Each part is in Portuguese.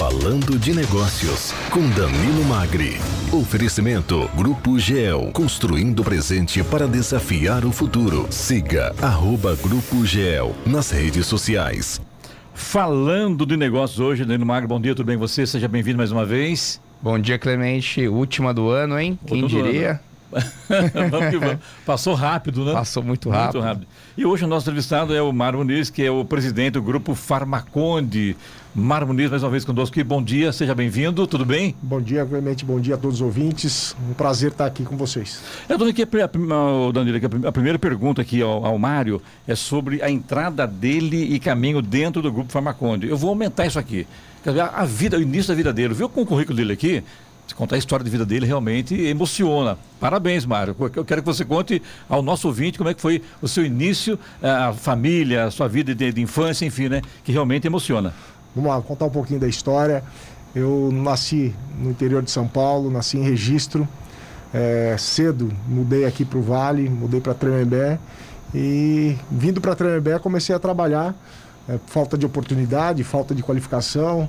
Falando de Negócios, com Danilo Magri. Oferecimento Grupo GEL, construindo o presente para desafiar o futuro. Siga @Grupo GEL nas redes sociais. Falando de negócios hoje, Danilo Magri, bom dia, tudo bem com você? Seja bem-vindo mais uma vez. Bom dia, Clemente, última do ano, hein? Quem diria? Vamos que vamos. Passou rápido, né? Passou muito rápido. E hoje o nosso entrevistado é o Mário Muniz, que é o presidente do Grupo Farmaconde. Mário Muniz, mais uma vez conosco aqui. Bom dia, seja bem-vindo, tudo bem? Bom dia, Clemente, bom dia a todos os ouvintes. Um prazer estar aqui com vocês. Eu estou aqui, Danilo, a primeira pergunta aqui ao Mário é sobre a entrada dele e caminho dentro do Grupo Farmaconde. Eu vou aumentar isso aqui. A vida, o início da vida dele, viu com o currículo dele aqui? Contar a história de vida dele realmente emociona. Parabéns, Mário. Eu quero que você conte ao nosso ouvinte como é que foi o seu início, a família, a sua vida de infância, enfim, né? Que realmente emociona. Vamos lá, contar um pouquinho da história. Eu nasci no interior de São Paulo, nasci em Registro. Cedo mudei aqui para o Vale, mudei para Tremembé. E vindo para Tremembé comecei a trabalhar. Falta de oportunidade, falta de qualificação.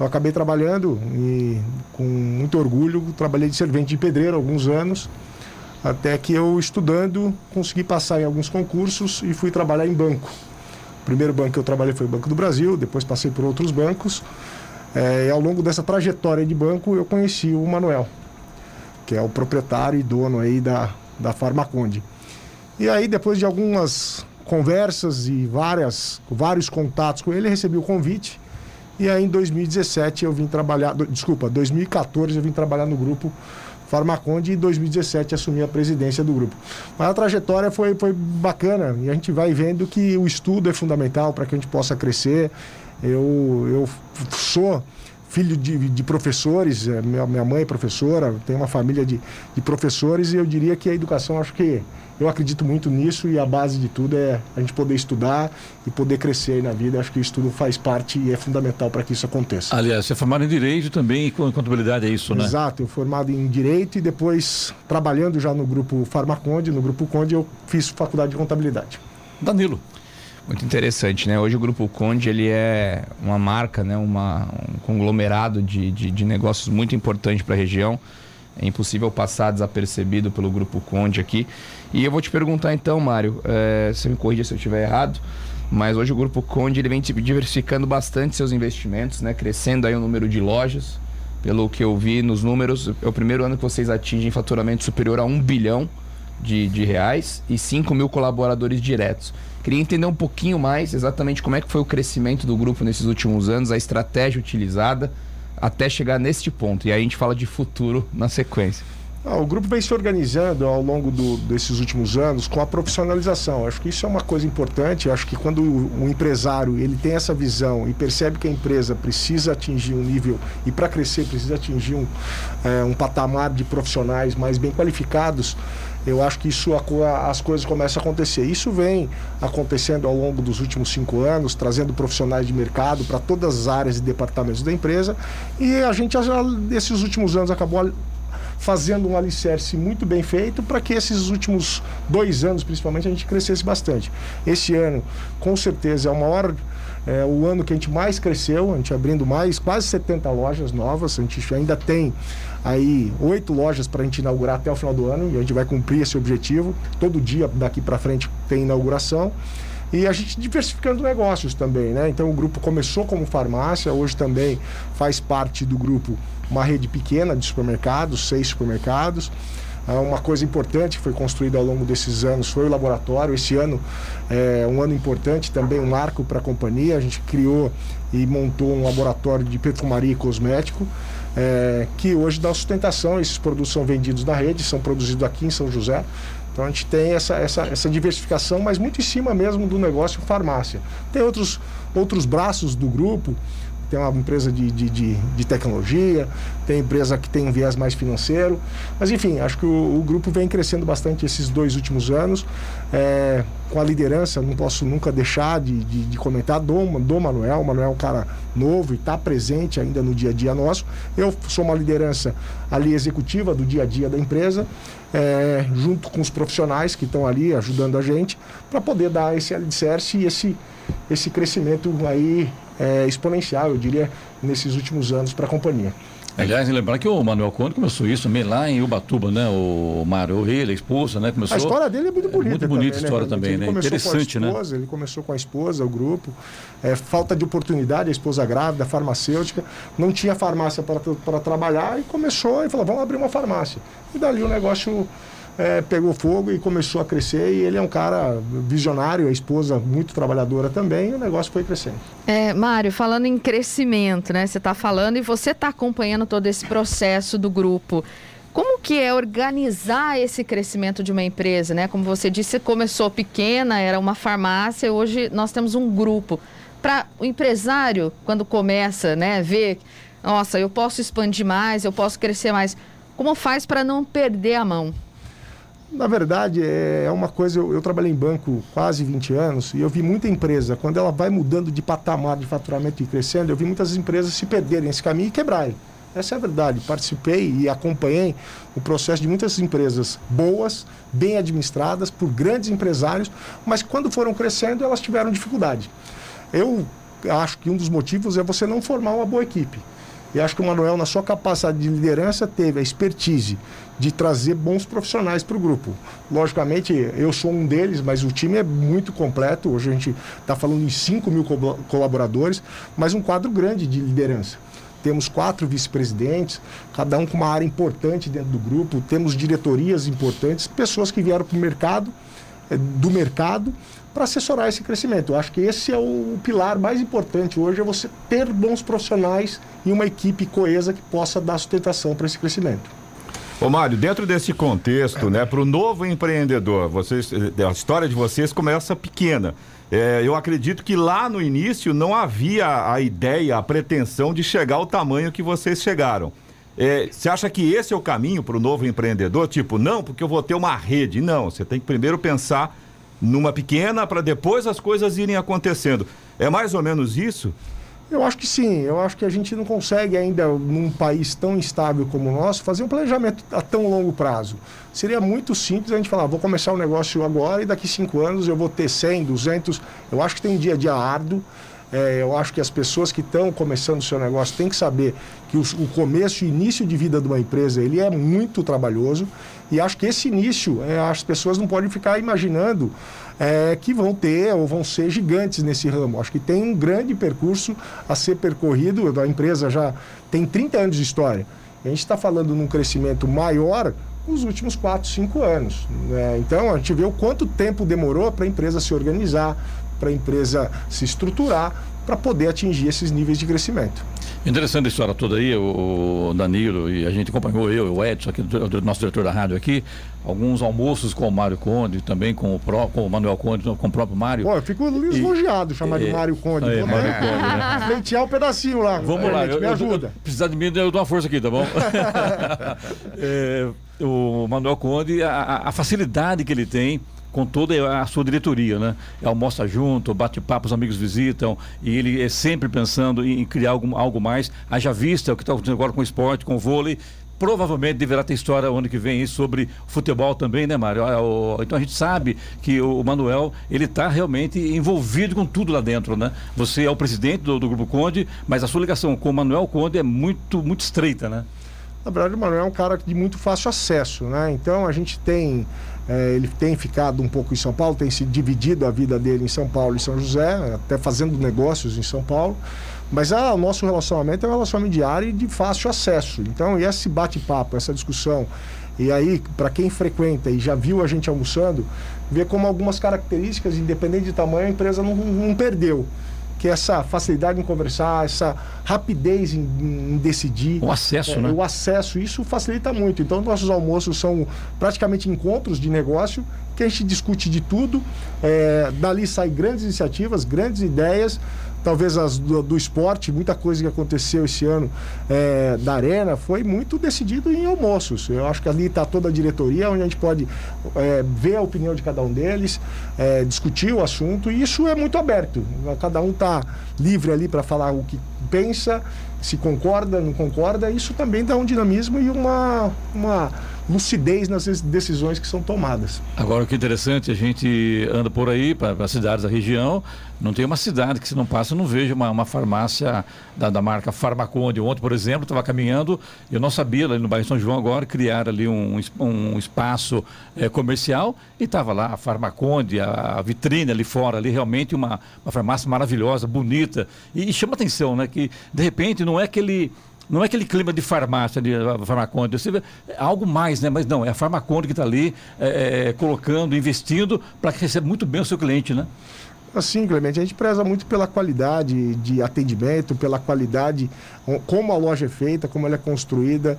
Eu acabei trabalhando e, com muito orgulho, trabalhei de servente de pedreiro alguns anos, até que eu, estudando, consegui passar em alguns concursos e fui trabalhar em banco. O primeiro banco que eu trabalhei foi o Banco do Brasil, depois passei por outros bancos. E ao longo dessa trajetória de banco, eu conheci o Manuel, que é o proprietário e dono aí da Farmaconde. E aí, depois de algumas conversas e vários contatos com ele, recebi o convite. E aí em 2014 eu vim trabalhar no Grupo Farmaconde e em 2017 assumi a presidência do grupo. Mas a trajetória foi bacana e a gente vai vendo que o estudo é fundamental para que a gente possa crescer. Eu sou filho de professores, minha mãe é professora, tenho uma família de professores e eu diria que a educação, acho que eu acredito muito nisso e a base de tudo é a gente poder estudar e poder crescer aí na vida. Acho que o estudo faz parte e é fundamental para que isso aconteça. Aliás, você é formado em Direito também e Contabilidade, é isso, né? Exato, eu formado em Direito e depois, trabalhando já no Grupo Farmaconde, no Grupo Conde, eu fiz Faculdade de Contabilidade. Danilo. Muito interessante, né? Hoje o Grupo Conde, ele é uma marca, né? Um conglomerado de negócios muito importante para a região. É impossível passar desapercebido pelo Grupo Conde aqui. E eu vou te perguntar então, Mário, você me corrija se eu estiver errado, mas hoje o Grupo Conde ele vem diversificando bastante seus investimentos, né? Crescendo aí o número de lojas. Pelo que eu vi nos números, é o primeiro ano que vocês atingem faturamento superior a 1 bilhão de reais e 5 mil colaboradores diretos. Queria entender um pouquinho mais exatamente como é que foi o crescimento do grupo nesses últimos anos, a estratégia utilizada até chegar neste ponto. E aí a gente fala de futuro na sequência. O grupo vem se organizando ao longo desses últimos anos com a profissionalização. Acho que isso é uma coisa importante. Acho que quando o empresário ele tem essa visão e percebe que a empresa precisa atingir um nível e para crescer precisa atingir um patamar de profissionais mais bem qualificados, eu acho que isso, as coisas começam a acontecer. Isso vem acontecendo ao longo dos últimos 5 anos, trazendo profissionais de mercado para todas as áreas e departamentos da empresa. E a gente, nesses últimos anos, acabou fazendo um alicerce muito bem feito para que esses últimos 2 anos, principalmente, a gente crescesse bastante. Esse ano, com certeza, é o ano que a gente mais cresceu, a gente abrindo quase 70 lojas novas. A gente ainda tem aí 8 lojas para a gente inaugurar até o final do ano e a gente vai cumprir esse objetivo. Todo dia daqui para frente tem inauguração. E a gente diversificando negócios também, né? Então o grupo começou como farmácia, hoje também faz parte do grupo uma rede pequena de supermercados, 6 supermercados. Uma coisa importante que foi construída ao longo desses anos foi o laboratório. Esse ano é um ano importante, também um marco para a companhia. A gente criou e montou um laboratório de perfumaria e cosmético, que hoje dá sustentação. Esses produtos são vendidos na rede, são produzidos aqui em São José. Então a gente tem essa diversificação, mas muito em cima mesmo do negócio farmácia. Tem outros braços do grupo. Tem uma empresa de tecnologia, tem empresa que tem um viés mais financeiro. Mas, enfim, acho que o grupo vem crescendo bastante esses 2 últimos anos. Com a liderança, não posso nunca deixar de comentar do Manuel. O Manuel é um cara novo e está presente ainda no dia a dia nosso. Eu sou uma liderança ali executiva do dia a dia da empresa, junto com os profissionais que estão ali ajudando a gente, para poder dar esse alicerce e esse esse crescimento aí exponencial, eu diria, nesses últimos anos para a companhia. Aliás, lembrar que o Manuel Conde começou isso lá em Ubatuba, né? O Mário, ele, a esposa, né? Começou... A história dele é muito bonita. Muito bonita a história também, né? Interessante, né? Ele começou com a esposa, o grupo. Falta de oportunidade, a esposa grávida, farmacêutica. Não tinha farmácia para trabalhar e começou e falou, vamos abrir uma farmácia. E dali o negócio... pegou fogo e começou a crescer, e ele é um cara visionário, a esposa muito trabalhadora também, e o negócio foi crescendo. Mário, falando em crescimento, né? Você está falando e você está acompanhando todo esse processo do grupo. Como que é organizar esse crescimento de uma empresa, né? Como você disse, começou pequena, era uma farmácia, hoje nós temos um grupo. Para o empresário, quando começa, né, ver, nossa, eu posso expandir mais, eu posso crescer mais, como faz para não perder a mão? Na verdade, é uma coisa, eu trabalhei em banco quase 20 anos e eu vi muita empresa, quando ela vai mudando de patamar de faturamento e crescendo, eu vi muitas empresas se perderem nesse caminho e quebrarem. Essa é a verdade. Participei e acompanhei o processo de muitas empresas boas, bem administradas, por grandes empresários, mas quando foram crescendo, elas tiveram dificuldade. Eu acho que um dos motivos é você não formar uma boa equipe. E acho que o Manuel, na sua capacidade de liderança, teve a expertise de trazer bons profissionais para o grupo. Logicamente, eu sou um deles, mas o time é muito completo. Hoje a gente está falando em 5 mil colaboradores, mas um quadro grande de liderança. Temos 4 vice-presidentes, cada um com uma área importante dentro do grupo. Temos diretorias importantes, pessoas que vieram para o mercado, para assessorar esse crescimento. Eu acho que esse é o pilar mais importante hoje, é você ter bons profissionais e uma equipe coesa que possa dar sustentação para esse crescimento. Ô Mário, dentro desse contexto, né, para o novo empreendedor, a história de vocês começa pequena. Eu acredito que lá no início não havia a ideia, a pretensão de chegar ao tamanho que vocês chegaram. Você acha que esse é o caminho para o novo empreendedor? Tipo, não, porque eu vou ter uma rede. Não, você tem que primeiro pensar numa pequena para depois as coisas irem acontecendo. É mais ou menos isso? Eu acho que sim. Eu acho que a gente não consegue ainda, num país tão instável como o nosso, fazer um planejamento a tão longo prazo. Seria muito simples a gente falar, vou começar um negócio agora e daqui 5 anos eu vou ter 100, 200. Eu acho que tem um dia a dia árduo. Eu acho que as pessoas que estão começando o seu negócio têm que saber que o começo e início de vida de uma empresa, ele é muito trabalhoso. E acho que esse início, as pessoas não podem ficar imaginando que vão ter ou vão ser gigantes nesse ramo. Acho que tem um grande percurso a ser percorrido. A empresa já tem 30 anos de história. A gente está falando num crescimento maior nos últimos 4, 5 anos. Então, a gente vê o quanto tempo demorou para a empresa se organizar, para a empresa se estruturar, para poder atingir esses níveis de crescimento. Interessante a história toda aí, o Danilo, e a gente acompanhou, o Edson, aqui, nosso diretor da rádio aqui, alguns almoços com o Mário Conde, também com o Manuel Conde, com o próprio Mário. Pô, eu fico lisonjeado chamar de Mário Conde. Mário Conde, né? Leitear um pedacinho lá. Vamos lá, me ajuda. Precisar de mim, eu dou uma força aqui, tá bom? O Manuel Conde, a facilidade que ele tem com toda a sua diretoria, né? Almoça junto, bate papo, os amigos visitam, e ele é sempre pensando em criar algo mais. Haja vista o que está acontecendo agora com o esporte, com o vôlei. Provavelmente deverá ter história ano que vem sobre futebol também, né, Mário? Então a gente sabe que o Manuel, ele está realmente envolvido com tudo lá dentro, né? Você é o presidente do Grupo Conde, mas a sua ligação com o Manuel Conde é muito, muito estreita, né? Na verdade, o Manuel é um cara de muito fácil acesso, né? Então a gente tem... ele tem ficado um pouco em São Paulo, tem se dividido a vida dele em São Paulo e São José, até fazendo negócios em São Paulo, mas o nosso relacionamento é um relacionamento diário e de fácil acesso. Então, e esse bate-papo, essa discussão, e aí, para quem frequenta e já viu a gente almoçando, vê como algumas características, independente de tamanho, a empresa não perdeu. Que essa facilidade em conversar, essa rapidez em decidir. O acesso, né? O acesso, isso facilita muito. Então, nossos almoços são praticamente encontros de negócio, que a gente discute de tudo. Dali saem grandes iniciativas, grandes ideias, talvez as do esporte, muita coisa que aconteceu esse ano da Arena, foi muito decidido em almoços. Eu acho que ali está toda a diretoria, onde a gente pode ver a opinião de cada um deles, discutir o assunto, e isso é muito aberto. Cada um está livre ali para falar o que pensa, se concorda, não concorda, isso também dá um dinamismo e uma lucidez nas decisões que são tomadas. Agora, o que é interessante, a gente anda por aí, para as cidades da região, não tem uma cidade que se não passa, eu não vejo uma farmácia da marca Farmaconde. Ontem, por exemplo, estava caminhando, eu não sabia, ali no bairro São João agora, criar ali um espaço comercial, e estava lá a Farmaconde, a vitrine ali fora, ali realmente uma farmácia maravilhosa, bonita, e chama atenção, né, que de repente não é aquele... Não é aquele clima de farmácia, de Farmaconde, é algo mais, né? Mas não, é a Farmaconde que está ali colocando, investindo, para que receba muito bem o seu cliente, né? Assim, Clemente, a gente preza muito pela qualidade de atendimento, pela qualidade, como a loja é feita, como ela é construída.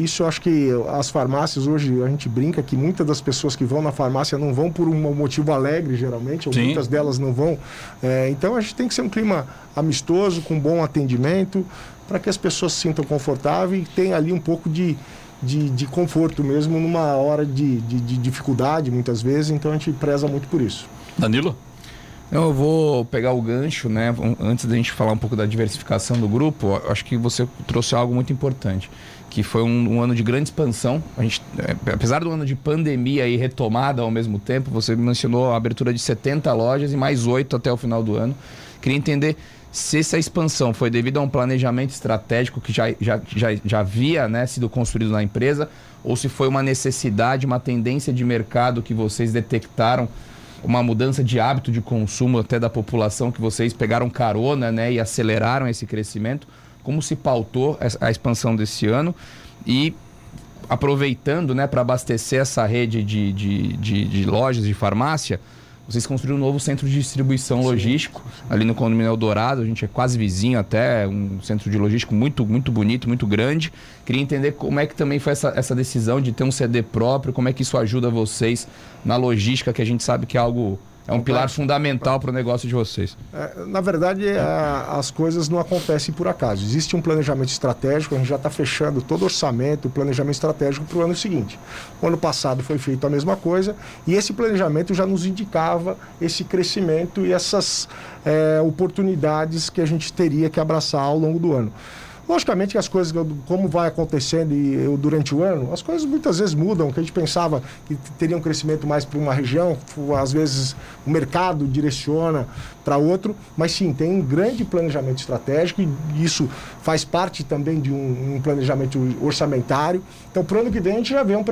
Isso eu acho que as farmácias hoje, a gente brinca que muitas das pessoas que vão na farmácia não vão por um motivo alegre, geralmente, ou Sim. muitas delas não vão. Então a gente tem que ser um clima amistoso, com bom atendimento, para que as pessoas se sintam confortáveis e tenham ali um pouco de conforto mesmo numa hora de dificuldade, muitas vezes. Então a gente preza muito por isso. Danilo? Eu vou pegar o gancho, né? Antes da gente falar um pouco da diversificação do grupo, acho que você trouxe algo muito importante, que foi um ano de grande expansão. A gente, apesar do ano de pandemia e retomada ao mesmo tempo, você mencionou a abertura de 70 lojas e mais 8 até o final do ano. Queria entender se essa expansão foi devido a um planejamento estratégico que já havia, né, sido construído na empresa, ou se foi uma necessidade, uma tendência de mercado que vocês detectaram, uma mudança de hábito de consumo até da população, que vocês pegaram carona, né, e aceleraram esse crescimento. Como se pautou a expansão desse ano e aproveitando, né, para abastecer essa rede de lojas, de farmácia, vocês construíram um novo centro de distribuição logístico ali no Condomínio Eldorado. A gente é quase vizinho até, um centro de logístico muito, muito bonito, muito grande. Queria entender como é que também foi essa decisão de ter um CD próprio, como é que isso ajuda vocês na logística, que a gente sabe que é algo... É um pilar fundamental para o negócio de vocês. Na verdade, as coisas não acontecem por acaso. Existe um planejamento estratégico, a gente já está fechando todo o orçamento, o planejamento estratégico para o ano seguinte. O ano passado foi feito a mesma coisa e esse planejamento já nos indicava esse crescimento e essas oportunidades que a gente teria que abraçar ao longo do ano. Logicamente que as coisas, como vai acontecendo durante o ano, as coisas muitas vezes mudam. O que a gente pensava que teria um crescimento mais para uma região, às vezes o mercado direciona para outro, mas sim, tem um grande planejamento estratégico e isso faz parte também de um planejamento orçamentário. Então, para o ano que vem, a gente já vê um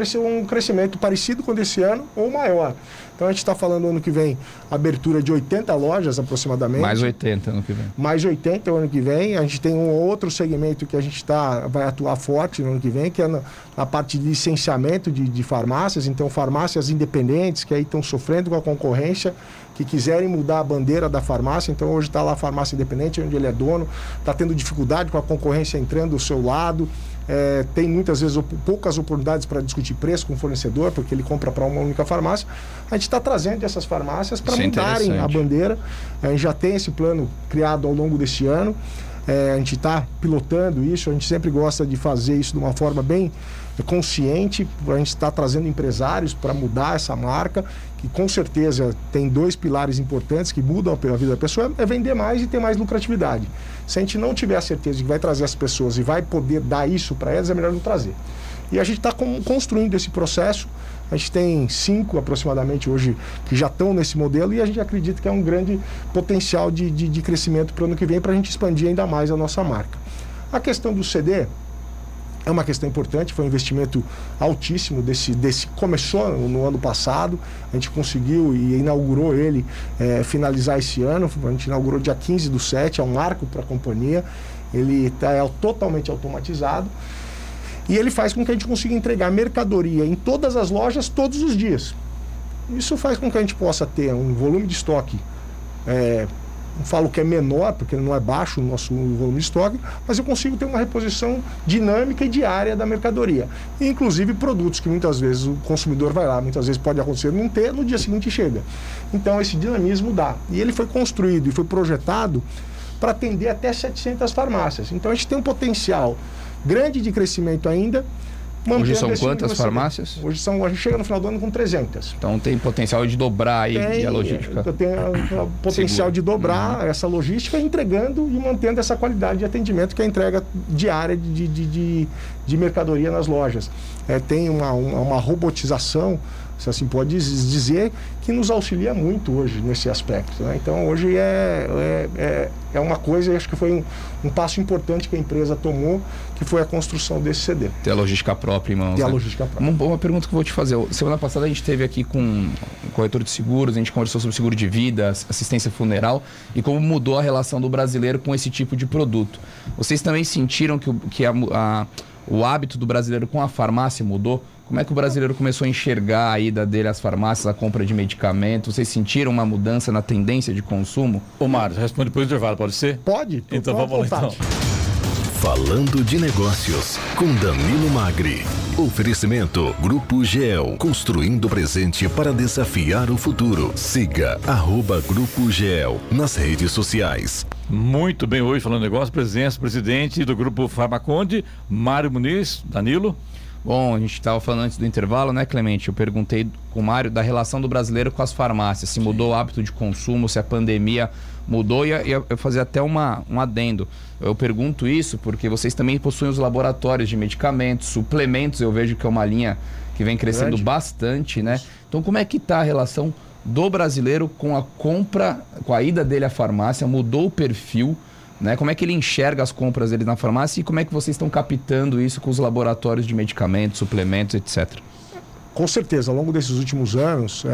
crescimento parecido com desse ano ou maior. Então, a gente está falando ano que vem abertura de 80 lojas aproximadamente. Mais 80 ano que vem. Mais 80 ano que vem. A gente tem um outro segmento que a gente vai atuar forte no ano que vem, que é na parte de licenciamento de farmácias. Então, farmácias independentes que aí estão sofrendo com a concorrência, que quiserem mudar a bandeira da farmácia. Então, hoje está lá a farmácia independente, onde ele é dono, está tendo dificuldade com a concorrência entrando do seu lado. Tem muitas vezes poucas oportunidades para discutir preço com o fornecedor, porque ele compra para uma única farmácia. A gente está trazendo essas farmácias para mudarem a bandeira. A gente já tem esse plano criado ao longo deste ano. A gente está pilotando isso, a gente sempre gosta de fazer isso de uma forma bem consciente. A gente está trazendo empresários para mudar essa marca, que com certeza tem dois pilares importantes que mudam a vida da pessoa, é vender mais e ter mais lucratividade. Se a gente não tiver a certeza de que vai trazer as pessoas e vai poder dar isso para elas, é melhor não trazer. E a gente está construindo esse processo. A gente tem 5 aproximadamente hoje que já estão nesse modelo e a gente acredita que é um grande potencial de crescimento para o ano que vem, para a gente expandir ainda mais a nossa marca. A questão do CD é uma questão importante, foi um investimento altíssimo, começou no ano passado, a gente conseguiu e inaugurou ele, finalizar esse ano. A gente inaugurou dia 15/7, é um marco para a companhia, ele está totalmente automatizado. E ele faz com que a gente consiga entregar mercadoria em todas as lojas todos os dias. Isso faz com que a gente possa ter um volume de estoque, não falo que é menor, porque não é baixo o nosso volume de estoque, mas eu consigo ter uma reposição dinâmica e diária da mercadoria. E, inclusive produtos que muitas vezes o consumidor vai lá, muitas vezes pode acontecer não ter, no dia seguinte chega. Então esse dinamismo dá. E ele foi construído e foi projetado para atender até 700 farmácias. Então a gente tem um potencial grande de crescimento ainda, Hoje são quantas farmácias? Hoje são, a gente chega no final do ano com 300. Então tem potencial de dobrar aí a logística. Tem potencial de dobrar essa logística, entregando e mantendo essa qualidade de atendimento, que é a entrega diária de mercadoria nas lojas. É, tem uma robotização, se assim pode dizer, que nos auxilia muito hoje nesse aspecto, né? Então hoje é uma coisa, acho que foi um passo importante que a empresa tomou, que foi a construção desse CD. Tem a logística própria, irmão. Tem a logística própria. Uma pergunta que eu vou te fazer. Semana passada a gente esteve aqui com um corretor de seguros, a gente conversou sobre seguro de vida, assistência funeral e como mudou a relação do brasileiro com esse tipo de produto. Vocês também sentiram que o hábito do brasileiro com a farmácia mudou? Como é que o brasileiro começou a enxergar a ida dele às farmácias, a compra de medicamentos? Vocês sentiram uma mudança na tendência de consumo? Ô, Mário, responde depois do intervalo, pode ser? Pode. Então vamos lá, então. Falando de negócios, com Danilo Magri. Oferecimento Grupo GEL, construindo o presente para desafiar o futuro. Siga @Grupo GEL nas redes sociais. Muito bem, hoje falando de negócio, presidente do Grupo Farmaconde, Mário Muniz. Danilo? Bom, a gente estava falando antes do intervalo, né, Clemente? Eu perguntei com o Mário da relação do brasileiro com as farmácias, se mudou o hábito de consumo, se a pandemia mudou, e eu fazia até um adendo. Eu pergunto isso porque vocês também possuem os laboratórios de medicamentos, suplementos, eu vejo que é uma linha que vem crescendo bastante, né? Então como é que está a relação do brasileiro com a compra, com a ida dele à farmácia? Mudou o perfil, né? Como é que ele enxerga as compras dele na farmácia e como é que vocês estão captando isso com os laboratórios de medicamentos, suplementos, etc.? Com certeza, ao longo desses últimos anos,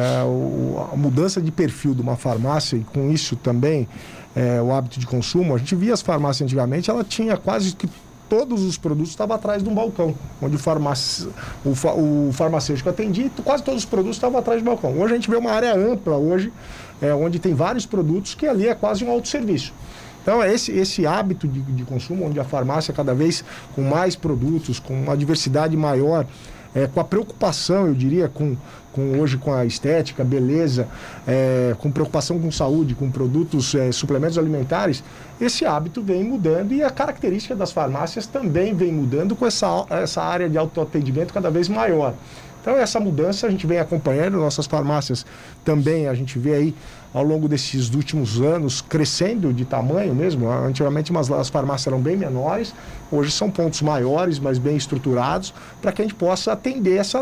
a mudança de perfil de uma farmácia e com isso também o hábito de consumo, a gente via as farmácias antigamente, ela tinha quase que todos os produtos estavam atrás de um balcão, onde o farmacêutico atendia, quase todos os produtos estavam atrás de um balcão. Hoje a gente vê uma área ampla, hoje, onde tem vários produtos que ali é quase um autosserviço. Então, é esse hábito de consumo, onde a farmácia cada vez com mais produtos, com uma diversidade maior, com a preocupação, eu diria, hoje com a estética, beleza, com preocupação com saúde, com produtos, suplementos alimentares, esse hábito vem mudando e a característica das farmácias também vem mudando com essa área de autoatendimento cada vez maior. Então, essa mudança a gente vem acompanhando, nossas farmácias também, a gente vê aí ao longo desses últimos anos crescendo de tamanho mesmo. Antigamente as farmácias eram bem menores, hoje são pontos maiores, mas bem estruturados, para que a gente possa atender essa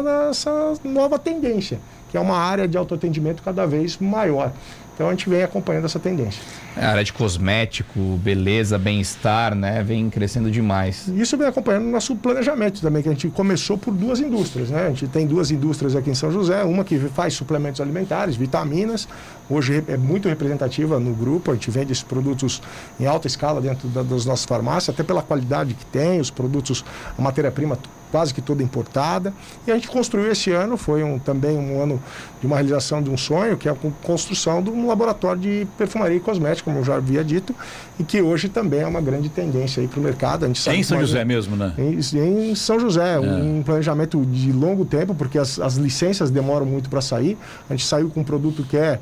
nova tendência, que é uma área de autoatendimento cada vez maior. Então a gente vem acompanhando essa tendência. A área de cosmético, beleza, bem-estar, né? Vem crescendo demais. Isso vem acompanhando o nosso planejamento também, que a gente começou por duas indústrias, né? A gente tem duas indústrias aqui em São José, uma que faz suplementos alimentares, vitaminas, hoje é muito representativa no grupo, a gente vende esses produtos em alta escala dentro das nossas farmácias, até pela qualidade que tem, os produtos, a matéria-prima quase que toda importada. E a gente construiu esse ano, foi também um ano de uma realização de um sonho, que é a construção de um laboratório de perfumaria e cosméticos, como eu já havia dito, e que hoje também é uma grande tendência aí para o mercado. A gente sabe em São José mesmo, né? Em São José, um planejamento de longo tempo, porque as licenças demoram muito para sair. A gente saiu com um produto que é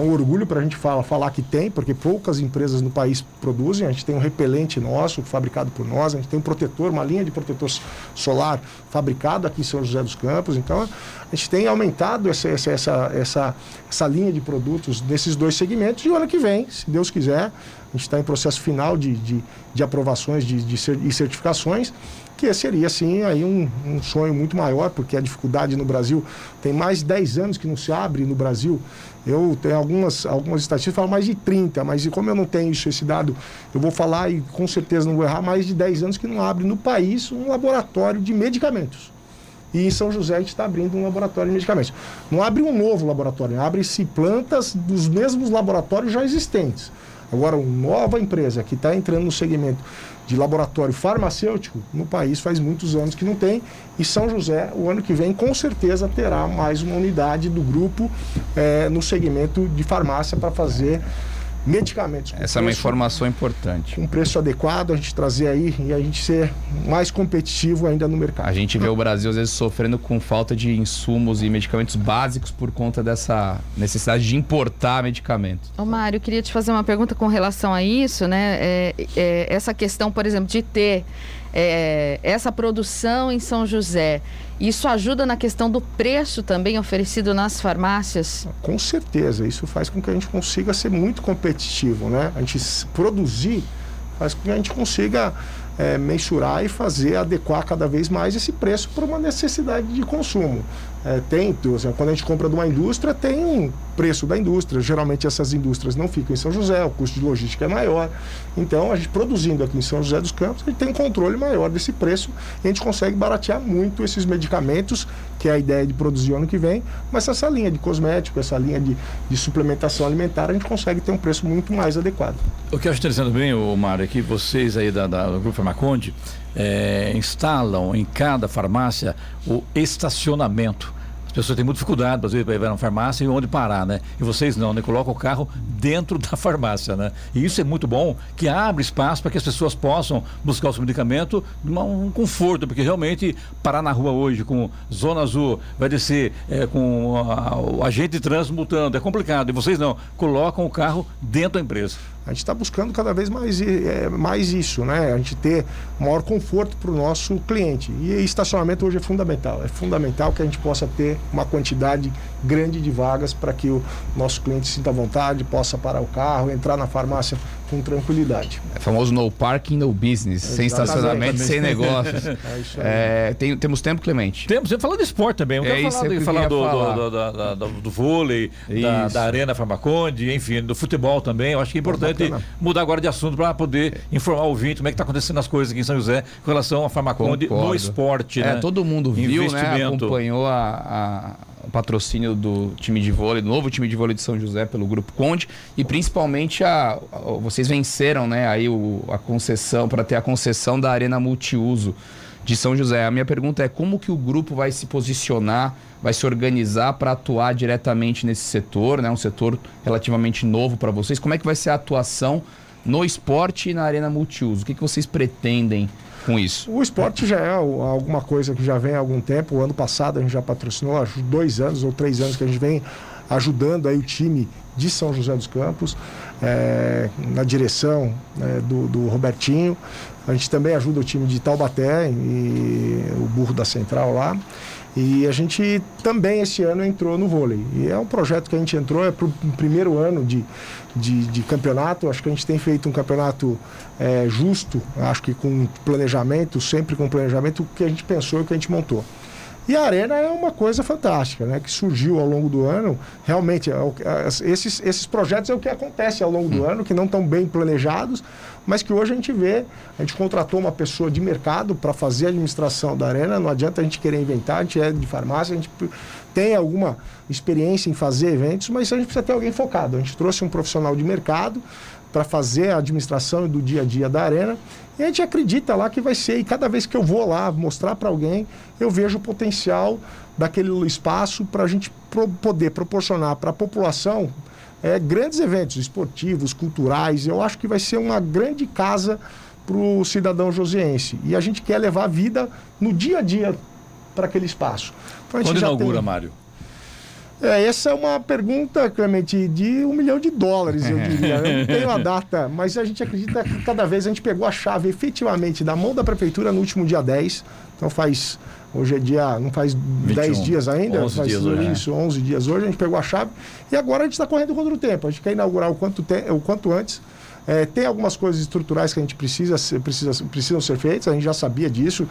um orgulho para a gente falar que tem, porque poucas empresas no país produzem. A gente tem um repelente nosso, fabricado por nós. A gente tem um protetor, uma linha de protetor solar fabricado aqui em São José dos Campos. Então, a gente tem aumentado essa linha de produtos nesses dois segmentos. E o ano que vem, se Deus quiser, a gente está em processo final de aprovações e certificações, que seria, assim, aí um sonho muito maior, porque a dificuldade no Brasil tem mais de 10 anos que não se abre no Brasil. Eu tenho algumas estatísticas, falo mais de 30, mas como eu não tenho esse dado, eu vou falar e com certeza não vou errar, mais de 10 anos que não abre no país um laboratório de medicamentos. E em São José a gente está abrindo um laboratório de medicamentos. Não abre um novo laboratório, abre-se plantas dos mesmos laboratórios já existentes. Agora, uma nova empresa que está entrando no segmento de laboratório farmacêutico, no país faz muitos anos que não tem, e São José, o ano que vem, com certeza terá mais uma unidade do grupo no segmento de farmácia para fazer medicamentos. Essa é uma informação importante. Um preço adequado, a gente trazer aí e a gente ser mais competitivo ainda no mercado. A gente vê o Brasil às vezes sofrendo com falta de insumos e medicamentos básicos por conta dessa necessidade de importar medicamentos. Ô Mário, eu queria te fazer uma pergunta com relação a isso, né? Essa questão, por exemplo, de ter essa produção em São José, isso ajuda na questão do preço também oferecido nas farmácias? Com certeza, isso faz com que a gente consiga ser muito competitivo, né? A gente produzir faz com que a gente consiga mensurar e fazer adequar cada vez mais esse preço para uma necessidade de consumo. Quando a gente compra de uma indústria, tem um preço da indústria. Geralmente essas indústrias não ficam em São José, o custo de logística é maior. Então, a gente produzindo aqui em São José dos Campos, a gente tem um controle maior desse preço e a gente consegue baratear muito esses medicamentos, que é a ideia de produzir ano que vem, mas essa linha de cosmético, essa linha de suplementação alimentar, a gente consegue ter um preço muito mais adequado. O que eu acho interessante também, Mário, é que vocês aí do Grupo Farmaconde instalam em cada farmácia o estacionamento. As pessoas têm muita dificuldade, às vezes, para ir na farmácia e onde parar, né? E vocês não, né? Colocam o carro dentro da farmácia, né? E isso é muito bom, que abre espaço para que as pessoas possam buscar o seu medicamento com conforto, porque realmente parar na rua hoje com zona azul, vai descer com o agente de trânsito multando, é complicado. E vocês não, colocam o carro dentro da empresa. A gente está buscando cada vez mais isso, né? A gente ter maior conforto para o nosso cliente. E estacionamento hoje é fundamental. É fundamental que a gente possa ter uma quantidade grande de vagas para que o nosso cliente sinta vontade, possa parar o carro, entrar na farmácia com tranquilidade. É o famoso no parking, no business. Exatamente. Sem estacionamento, sem negócios. É isso aí. Temos tempo, Clemente? Temos. Eu falando de esporte também. Eu quero falar do vôlei, da Arena Farmaconde, enfim, do futebol também. Eu acho que é importante mudar agora de assunto para poder informar o ouvinte como é que está acontecendo as coisas aqui em São José com relação à Farmaconde no esporte. Né? Todo mundo viu, né? Acompanhou o patrocínio do time de vôlei, do novo time de vôlei de São José pelo Grupo Conde, e principalmente vocês venceram, né, aí a concessão, para ter a concessão da Arena Multiuso de São José. A minha pergunta é como que o grupo vai se posicionar, vai se organizar para atuar diretamente nesse setor, né? Um setor relativamente novo para vocês. Como é que vai ser a atuação no esporte e na Arena Multiuso? O que vocês pretendem com isso? O esporte já é alguma coisa que já vem há algum tempo. O ano passado a gente já patrocinou, acho 2 ou 3 anos que a gente vem ajudando aí o time de São José dos Campos, na direção do Robertinho. A gente também ajuda o time de Taubaté e o Burro da Central lá. E a gente também esse ano entrou no vôlei. E é um projeto que a gente entrou, para o primeiro ano de campeonato. Acho que a gente tem feito um campeonato justo, acho que com planejamento, sempre com planejamento, o que a gente pensou e o que a gente montou. E a Arena é uma coisa fantástica, né? Que surgiu ao longo do ano. Realmente, esses projetos é o que acontece ao longo do ano, que não estão bem planejados, mas que hoje a gente vê. A gente contratou uma pessoa de mercado para fazer a administração da Arena. Não adianta a gente querer inventar, a gente é de farmácia, a gente tem alguma experiência em fazer eventos, mas a gente precisa ter alguém focado. A gente trouxe um profissional de mercado para fazer a administração do dia a dia da Arena. E a gente acredita lá que vai ser, e cada vez que eu vou lá mostrar para alguém, eu vejo o potencial daquele espaço para a gente poder proporcionar para a população grandes eventos esportivos, culturais. Eu acho que vai ser uma grande casa para o cidadão josiense. E a gente quer levar a vida no dia a dia para aquele espaço. Então, quando inaugura, Mário? Essa é uma pergunta, Clemente, de $1 milhão, eu diria. Eu não tenho a data, mas a gente acredita que cada vez a gente pegou a chave efetivamente da mão da prefeitura no último dia 10. Então faz, hoje é dia, não faz 21, 10 dias ainda, 11 faz dias hoje, isso, 11 dias hoje, a gente pegou a chave e agora a gente está correndo contra o tempo. A gente quer inaugurar o quanto antes. Tem algumas coisas estruturais que a gente precisam ser feitas, a gente já sabia disso.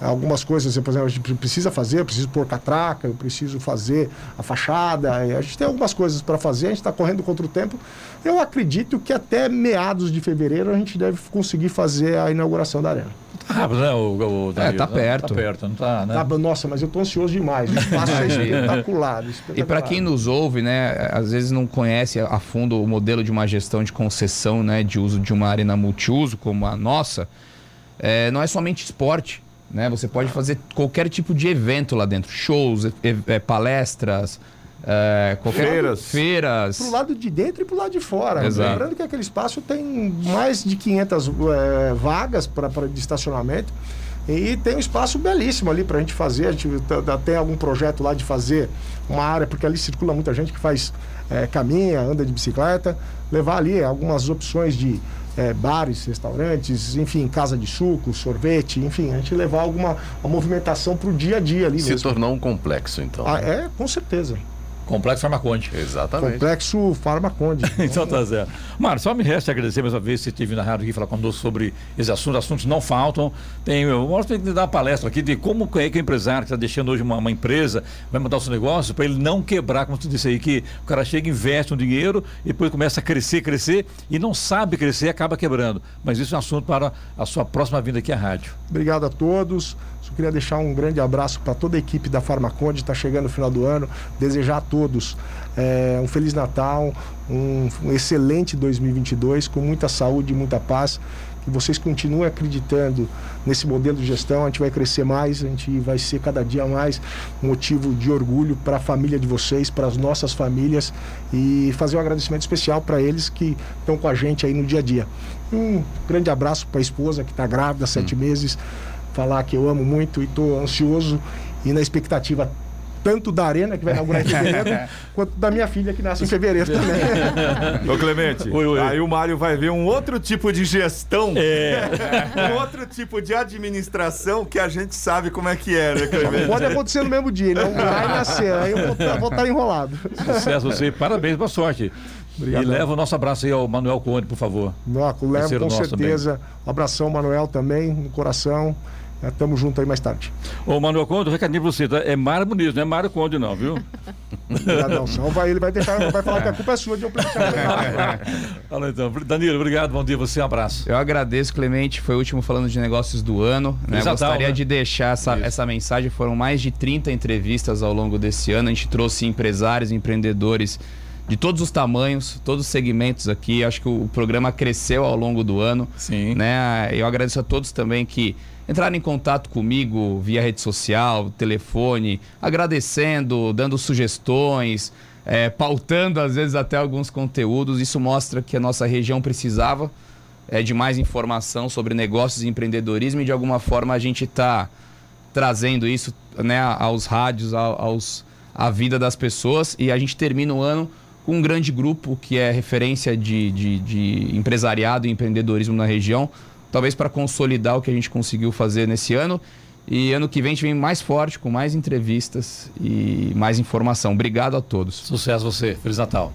Algumas coisas, por exemplo, a gente precisa fazer, eu preciso pôr catraca, eu preciso fazer a fachada, a gente tem algumas coisas para fazer, a gente está correndo contra o tempo. Eu acredito que até meados de fevereiro a gente deve conseguir fazer a inauguração da Arena. Tá rápido, né, o Danilo? Tá perto. Tá perto, não tá, né? Nossa, mas eu tô ansioso demais, o espaço é espetacular. E para quem nos ouve, né, às vezes não conhece a fundo o modelo de uma gestão de concessão, né, de uso de uma arena multiuso como a nossa, não é somente esporte. Né? Você pode fazer qualquer tipo de evento lá dentro, shows, palestras, feiras. Pro lado de dentro e pro lado de fora. Exato. Lembrando que aquele espaço tem mais de 500 vagas de estacionamento e tem um espaço belíssimo ali para a gente fazer. A gente tem algum projeto lá de fazer uma área, porque ali circula muita gente que faz caminha, anda de bicicleta, levar ali algumas opções de bares, restaurantes, enfim, casa de suco, sorvete, enfim, a gente levar uma movimentação para o dia a dia ali. Se mesmo. Tornou um complexo, então. Ah, é, com certeza. Complexo Farmaconde. Exatamente. Complexo Farmaconde. Então tá certo. Mário, só me resta agradecer mais uma vez que você esteve na rádio aqui falar conosco sobre esses assuntos. Assuntos não faltam. Eu gosto de dar uma palestra aqui de como é que o empresário que está deixando hoje uma empresa vai montar o seu negócio para ele não quebrar, como tu disse aí, que o cara chega, investe um dinheiro e depois começa a crescer e não sabe crescer e acaba quebrando. Mas isso é um assunto para a sua próxima vinda aqui à rádio. Obrigado a todos. Só queria deixar um grande abraço para toda a equipe da Farmaconde, está chegando no final do ano. Desejar a todos um Feliz Natal, um excelente 2022, com muita saúde e muita paz, que vocês continuem acreditando nesse modelo de gestão. A gente vai crescer mais, a gente vai ser cada dia mais motivo de orgulho para a família de vocês, para as nossas famílias, e fazer um agradecimento especial para eles que estão com a gente aí no dia a dia. Um grande abraço para a esposa que está grávida há 7 meses, falar que eu amo muito e estou ansioso e na expectativa tanto da Arena, que vai inaugurar em fevereiro, quanto da minha filha, que nasce em fevereiro também. Ô Clemente, oi. Aí o Mário vai ver um outro tipo de gestão, um outro tipo de administração que a gente sabe como é que é, né, Clemente? Pode acontecer no mesmo dia, não vai nascer, aí eu vou estar enrolado. Sucesso, você, parabéns, boa sorte. Obrigado. E leva o nosso abraço aí ao Manuel Conde, por favor. Levo com certeza. Também. Um abração, Manuel, também, no coração. Tamo junto aí mais tarde. Ô, Manuel Conde, recadinho pra você, tá? É Mário Muniz, não é Mário Conde não, viu? Obrigadão, senão ele vai falar que a culpa é sua de eu platinar. Fala então. Danilo, obrigado, bom dia, você, um abraço. Eu agradeço, Clemente, foi o último falando de negócios do ano, né? Gostaria de deixar essa mensagem, foram mais de 30 entrevistas ao longo desse ano, a gente trouxe empresários, empreendedores de todos os tamanhos, todos os segmentos aqui, acho que o programa cresceu ao longo do ano. Sim. Né? Eu agradeço a todos também que entraram em contato comigo via rede social, telefone, agradecendo, dando sugestões, pautando às vezes até alguns conteúdos. Isso mostra que a nossa região precisava de mais informação sobre negócios e empreendedorismo e de alguma forma a gente está trazendo isso, né, aos rádios, à vida das pessoas, e a gente termina o ano com um grande grupo que é referência de empresariado e empreendedorismo na região. Talvez para consolidar o que a gente conseguiu fazer nesse ano. E ano que vem a gente vem mais forte, com mais entrevistas e mais informação. Obrigado a todos. Sucesso você. Feliz Natal.